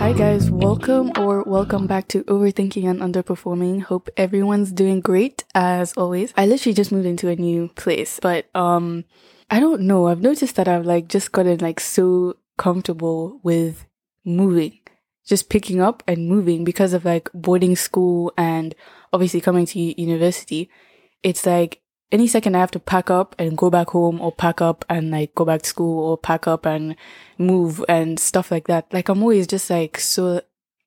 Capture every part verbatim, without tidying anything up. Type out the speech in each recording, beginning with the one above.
Hi guys, welcome or welcome back to Overthinking and Underperforming. Hope everyone's doing great as always. I literally just moved into a new place, but um I don't know. I've noticed that I've like just gotten like so comfortable with moving. Just picking up and moving because of like boarding school and obviously coming to university. It's like any second I have to pack up and go back home, or pack up and like go back to school, or pack up and move and stuff like that. Like I'm always just like so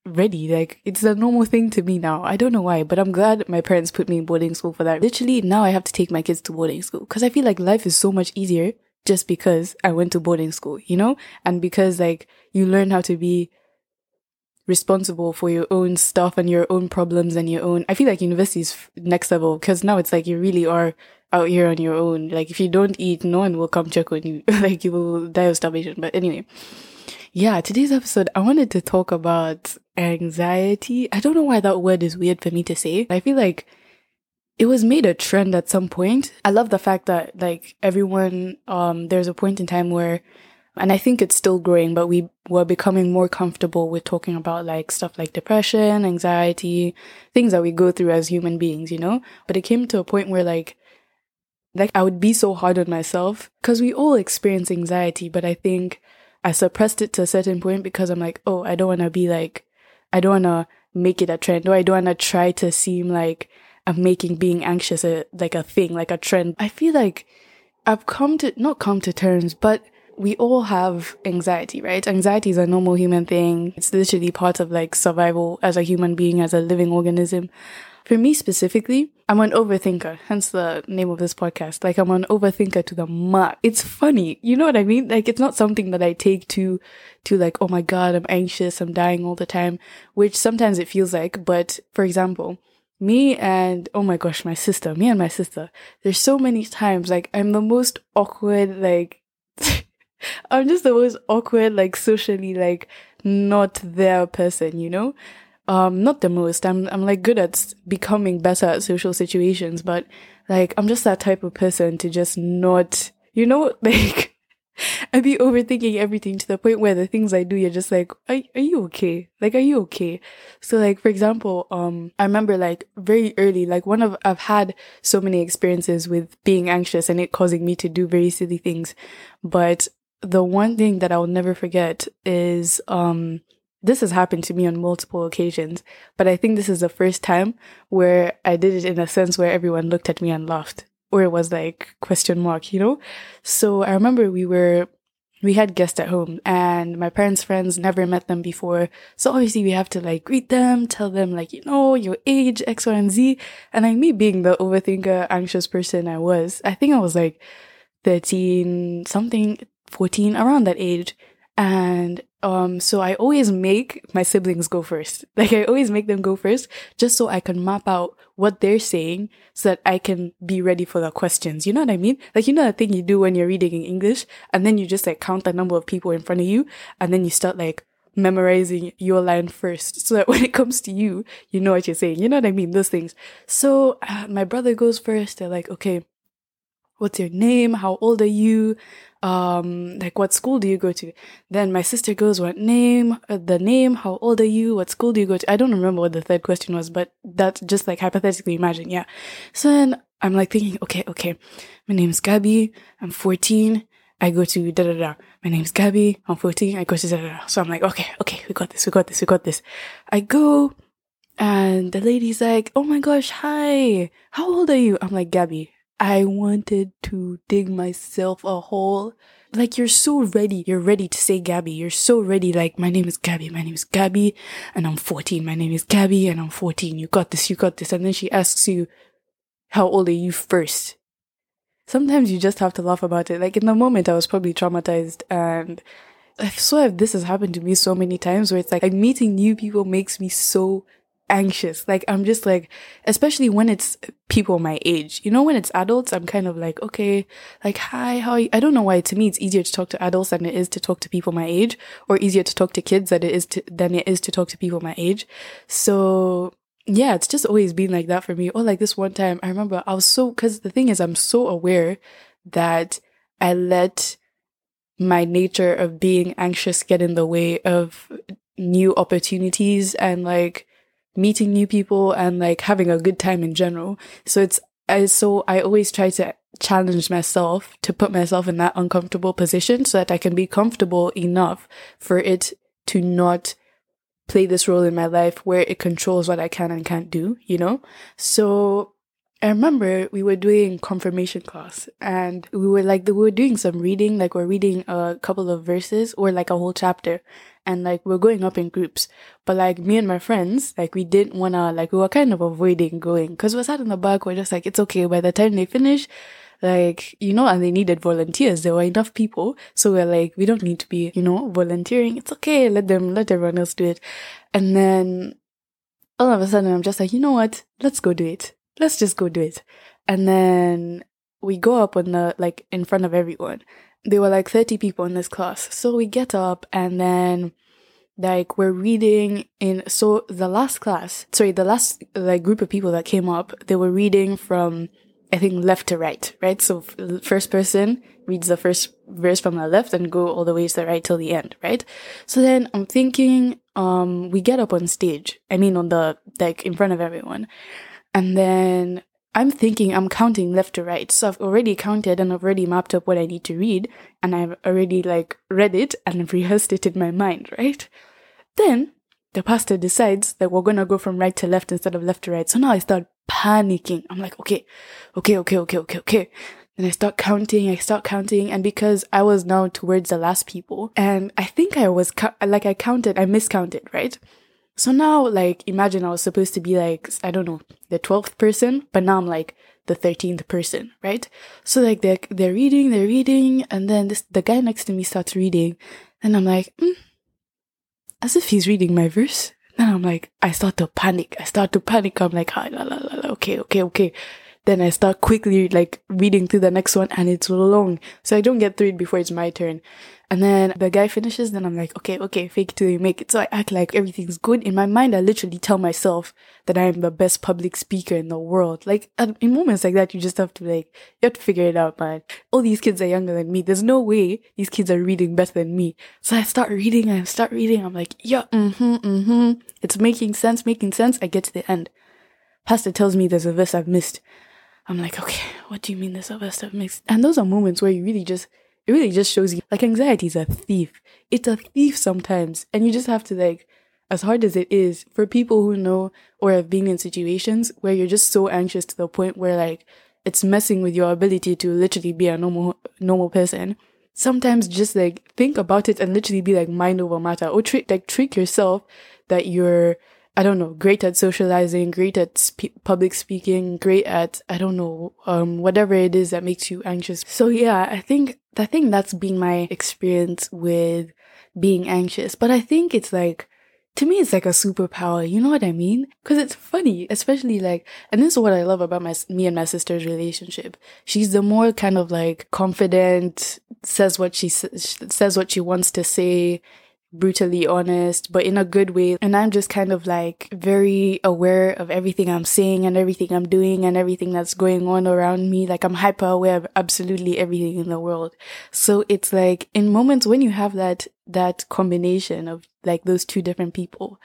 ready. Like it's the normal thing to me now. I don't know why, but I'm glad my parents put me in boarding school for that. Literally now I have to take my kids to boarding school because I feel like life is so much easier just because I went to boarding school, you know? And because like you learn how to be responsible for your own stuff and your own problems and your own. I feel like university is next level because now it's like you really are out here on your own. Like if you don't eat, no one will come check on you. Like you will die of starvation. But anyway, yeah, today's episode I wanted to talk about anxiety. I don't know why that word is weird for me to say. I feel like it was made a trend at some point. I love the fact that like everyone, um, there's a point in time where, and I think it's still growing, but we were becoming more comfortable with talking about like stuff like depression, anxiety, things that we go through as human beings, you know? But it came to a point where like, like I would be so hard on myself because we all experience anxiety, but I think I suppressed it to a certain point because I'm like, oh, I don't want to be like, I don't want to make it a trend, or I don't want to try to seem like I'm making being anxious a, like a thing, like a trend. I feel like I've come to, not come to terms, but we all have anxiety, right? Anxiety is a normal human thing. It's literally part of like survival as a human being, as a living organism. For me specifically, I'm an overthinker, hence the name of this podcast. Like I'm an overthinker to the max. It's funny. You know what I mean? Like it's not something that I take to, to like, oh my God, I'm anxious, I'm dying all the time, which sometimes it feels like. But for example, me and, oh my gosh, my sister, me and my sister, there's so many times like I'm the most awkward, like, I'm just the most awkward, like socially, like not there person, you know? Um, not the most. I'm, I'm like good at becoming better at social situations, but like, I'm just that type of person to just not, you know, like I be overthinking everything to the point where the things I do, you're just like, are, are you okay? Like, are you okay? So like, for example, um, I remember like very early, like one of, I've had so many experiences with being anxious and it causing me to do very silly things, but the one thing that I'll never forget is, um, this has happened to me on multiple occasions, but I think this is the first time where I did it in a sense where everyone looked at me and laughed, or it was like question mark, you know? So I remember we were, we had guests at home and my parents' friends, never met them before. So obviously we have to like greet them, tell them like, you know, your age, X, Y, and Z. And like me being the overthinker, anxious person I was, I think I was like thirteen something, fourteen, around that age. And um so I always make my siblings go first. Like I always make them go first just so I can map out what they're saying so that I can be ready for the questions. You know what I mean? Like, you know the thing you do when you're reading in English and then you just like count the number of people in front of you and then you start like memorizing your line first so that when it comes to you, you know what you're saying. You know what I mean? Those things. So uh, my brother goes first. They're like, okay, what's your name? How old are you? Um, like what school do you go to? Then my sister goes, what name? Uh, the name, how old are you? What school do you go to? I don't remember what the third question was, but that's just like hypothetically imagine. Yeah. So then I'm like thinking, okay, okay. My name's Gabby. I'm fourteen. I go to da da da. My name's Gabby. I'm fourteen. I go to da da da. So I'm like, okay, okay. We got this. We got this. We got this. I go and the lady's like, oh my gosh. Hi. How old are you? I'm like, Gabby. I wanted to dig myself a hole. Like, you're so ready. You're ready to say Gabby. You're so ready. Like, my name is Gabby. My name is Gabby. And I'm fourteen. My name is Gabby. And I'm fourteen. You got this. You got this. And then she asks you, how old are you first? Sometimes you just have to laugh about it. Like, in the moment, I was probably traumatized. And I swear this has happened to me so many times where it's like, like meeting new people makes me so anxious. Like I'm just like, especially when it's people my age, you know, when it's adults, I'm kind of like, okay, like, hi, how are you? I don't know why, to me it's easier to talk to adults than it is to talk to people my age, or easier to talk to kids than it is to, than it is to talk to people my age. So yeah, it's just always been like that for me. Or like this one time I remember I was so, because the thing is I'm so aware that I let my nature of being anxious get in the way of new opportunities and like meeting new people and like having a good time in general. So it's I so I always try to challenge myself to put myself in that uncomfortable position so that I can be comfortable enough for it to not play this role in my life where it controls what I can and can't do, you know? So I remember we were doing confirmation class and we were like, we were doing some reading, like we're reading a couple of verses or like a whole chapter, and like we're going up in groups. But like me and my friends, like we didn't want to, like we were kind of avoiding going because we're sat in the back, we're just like, it's okay, by the time they finish, like, you know, and they needed volunteers. There were enough people. So we're like, we don't need to be, you know, volunteering. It's okay. Let them, let everyone else do it. And then all of a sudden I'm just like, you know what? Let's go do it. Let's just go do it. And then we go up on the, like in front of everyone. There were like thirty people in this class. So we get up and then like we're reading in, so the last class, sorry, the last like group of people that came up, they were reading from, I think, left to right, right? So first person reads the first verse from the left and go all the way to the right till the end, right? So then I'm thinking, um, we get up on stage, I mean on the, like in front of everyone. And then I'm thinking, I'm counting left to right. So I've already counted and I've already mapped up what I need to read. And I've already like read it and I've rehearsed it in my mind, right? Then the pastor decides that we're going to go from right to left instead of left to right. So now I start panicking. I'm like, okay, okay, okay, okay, okay, okay. And I start counting, I start counting. And because I was now towards the last people, and I think I was, like I counted, I miscounted, right? So now, like, imagine I was supposed to be like, I don't know, the twelfth person, but now I'm like the thirteenth person, right? So like they're, they're reading, they're reading. And then this, the guy next to me starts reading. And I'm like, mm, as if he's reading my verse. Then I'm like, I start to panic. I start to panic. I'm like, ah, la, la, la, la, okay, okay, okay. Then I start quickly like reading through the next one and it's long. So I don't get through it before it's my turn. And then the guy finishes. Then I'm like, okay, okay, fake till you make it. So I act like everything's good. In my mind, I literally tell myself that I'm the best public speaker in the world. Like in moments like that, you just have to like, you have to figure it out, man. All these kids are younger than me. There's no way these kids are reading better than me. So I start reading. I start reading. I'm like, yeah, mm-hmm, mm-hmm. It's making sense, making sense. I get to the end. Pastor tells me there's a verse I've missed. I'm like, okay, what do you mean this other stuff makes? And those are moments where you really just, it really just shows you, like, anxiety is a thief. It's a thief sometimes. And you just have to, like, as hard as it is, for people who know or have been in situations where you're just so anxious to the point where, like, it's messing with your ability to literally be a normal, normal person. Sometimes just, like, think about it and literally be, like, mind over matter. Or, trick, like, trick yourself that you're, I don't know, great at socializing, great at spe- public speaking, great at, I don't know, um, whatever it is that makes you anxious. So yeah, I think, I think that's been my experience with being anxious. But I think it's like, to me, it's like a superpower. You know what I mean? Because it's funny, especially like, and this is what I love about my, me and my sister's relationship. She's the more kind of like confident, says what she says, what she wants to say, brutally honest, but in a good way. And I'm just kind of like very aware of everything I'm saying and everything I'm doing and everything that's going on around me. Like I'm hyper aware of absolutely everything in the world. So it's like in moments when you have that, that combination of like those two different people,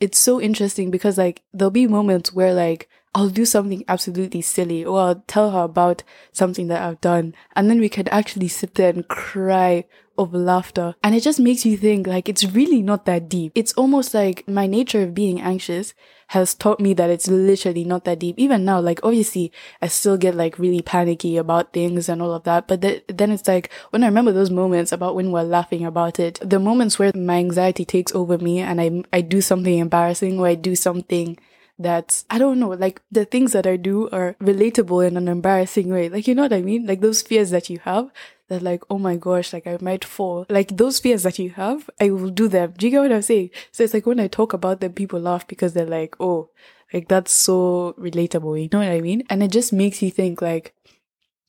it's so interesting because like there'll be moments where like I'll do something absolutely silly or I'll tell her about something that I've done. And then we could actually sit there and cry of laughter. And it just makes you think like it's really not that deep. It's almost like my nature of being anxious has taught me that it's literally not that deep. Even now, like obviously I still get like really panicky about things and all of that. But th- then it's like when I remember those moments about when we're laughing about it, the moments where my anxiety takes over me and I, I do something embarrassing or I do something that's, I don't know, like the things that I do are relatable in an embarrassing way. Like, you know what I mean? Like those fears that you have, that like, oh my gosh, like I might fall. Like those fears that you have, I will do them. Do you get what I'm saying? So it's like when I talk about them, people laugh because they're like, oh, like that's so relatable. You know what I mean? And it just makes you think like,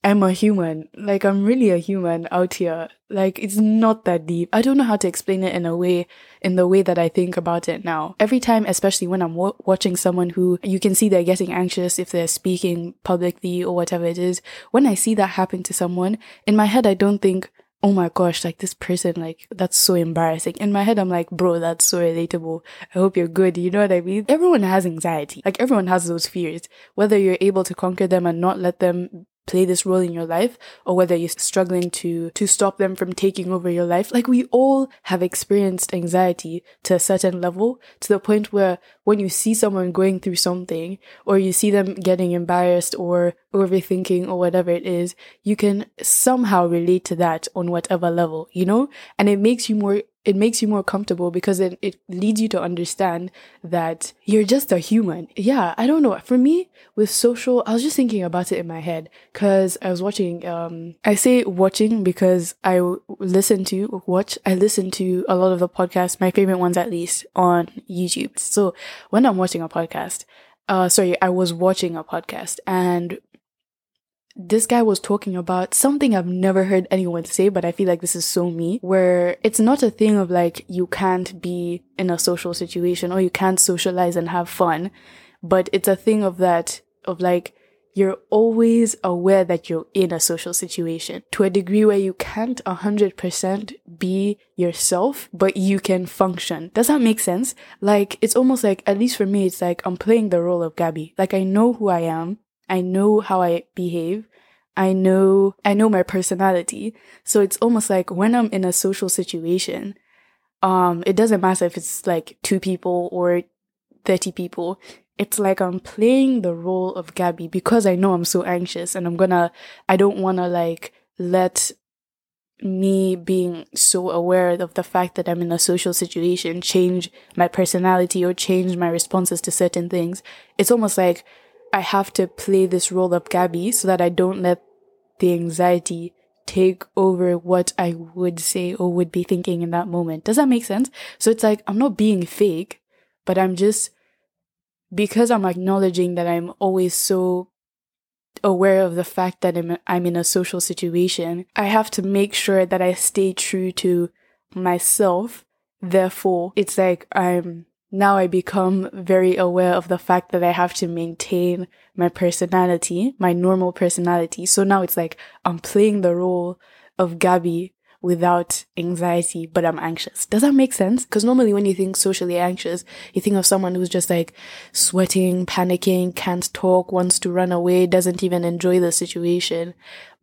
I'm a human. Like I'm really a human out here. Like it's not that deep. I don't know how to explain it in a way, in the way that I think about it now. Every time, especially when I'm w- watching someone who you can see they're getting anxious if they're speaking publicly or whatever it is. When I see that happen to someone, in my head, I don't think, oh my gosh, like this person, like that's so embarrassing. In my head, I'm like, bro, that's so relatable. I hope you're good. You know what I mean? Everyone has anxiety. Like everyone has those fears, whether you're able to conquer them and not let them play this role in your life, or whether you're struggling to to stop them from taking over your life. Like we all have experienced anxiety to a certain level, to the point where when you see someone going through something, or you see them getting embarrassed or overthinking or whatever it is, you can somehow relate to that on whatever level, you know? And it makes you more It makes you more comfortable, because it, it leads you to understand that you're just a human. Yeah, I don't know. For me, with social, I was just thinking about it in my head, because I was watching, um, I say watching because I listen to, watch, I listen to a lot of the podcasts, my favorite ones at least, on YouTube. So when I'm watching a podcast, uh, sorry, I was watching a podcast, and this guy was talking about something I've never heard anyone say, but I feel like this is so me, where it's not a thing of like, you can't be in a social situation or you can't socialize and have fun, but it's a thing of that, of like, you're always aware that you're in a social situation to a degree where you can't one hundred percent be yourself, but you can function. Does that make sense? Like, it's almost like, at least for me, it's like I'm playing the role of Gabby. Like, I know who I am. I know how I behave. I know, I know my personality. So it's almost like when I'm in a social situation, um, it doesn't matter if it's like two people or thirty people. It's like I'm playing the role of Gabby, because I know I'm so anxious, and I'm gonna, I don't wanna like let me being so aware of the fact that I'm in a social situation change my personality or change my responses to certain things. It's almost like I have to play this role of Gabby so that I don't let the anxiety take over what I would say or would be thinking in that moment. Does that make sense? So it's like, I'm not being fake, but I'm just, because I'm acknowledging that I'm always so aware of the fact that I'm, I'm in a social situation, I have to make sure that I stay true to myself. Therefore, it's like I'm Now I become very aware of the fact that I have to maintain my personality, my normal personality. So now it's like I'm playing the role of Gabby without anxiety, but I'm anxious. Does that make sense? Because normally when you think socially anxious, you think of someone who's just like sweating, panicking, can't talk, wants to run away, doesn't even enjoy the situation.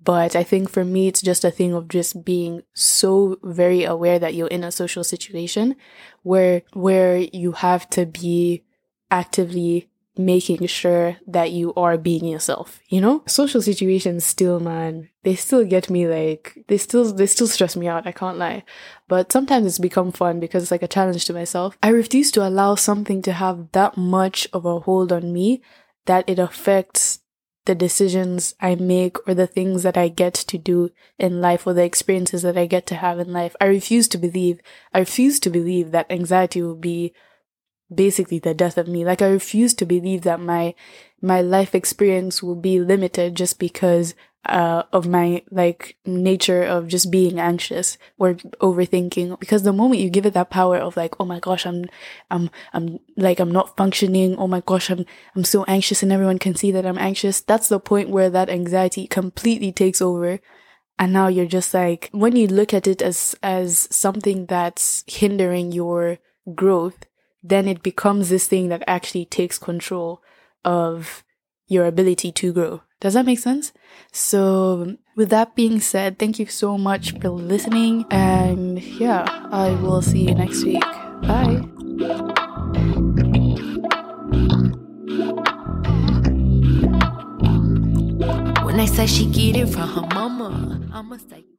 But I think for me, it's just a thing of just being so very aware that you're in a social situation where where you have to be actively making sure that you are being yourself, you know? Social situations still, man, they still get me like, they still, they still stress me out, I can't lie. But sometimes it's become fun because it's like a challenge to myself. I refuse to allow something to have that much of a hold on me that it affects the decisions I make or the things that I get to do in life or the experiences that I get to have in life. I refuse to believe, I refuse to believe that anxiety will be basically the death of me. Like I refuse to believe that my my life experience will be limited just because uh of my like nature of just being anxious or overthinking, because the moment you give it that power of like, oh my gosh, I'm I'm I'm like I'm not functioning, oh my gosh, I'm I'm so anxious and everyone can see that I'm anxious, that's the point where that anxiety completely takes over. And now you're just like, when you look at it as as something that's hindering your growth, then it becomes this thing that actually takes control of your ability to grow. Does that make sense? So with that being said, thank you so much for listening. And yeah, I will see you next week. Bye. When they say she get it from her mama, I must say.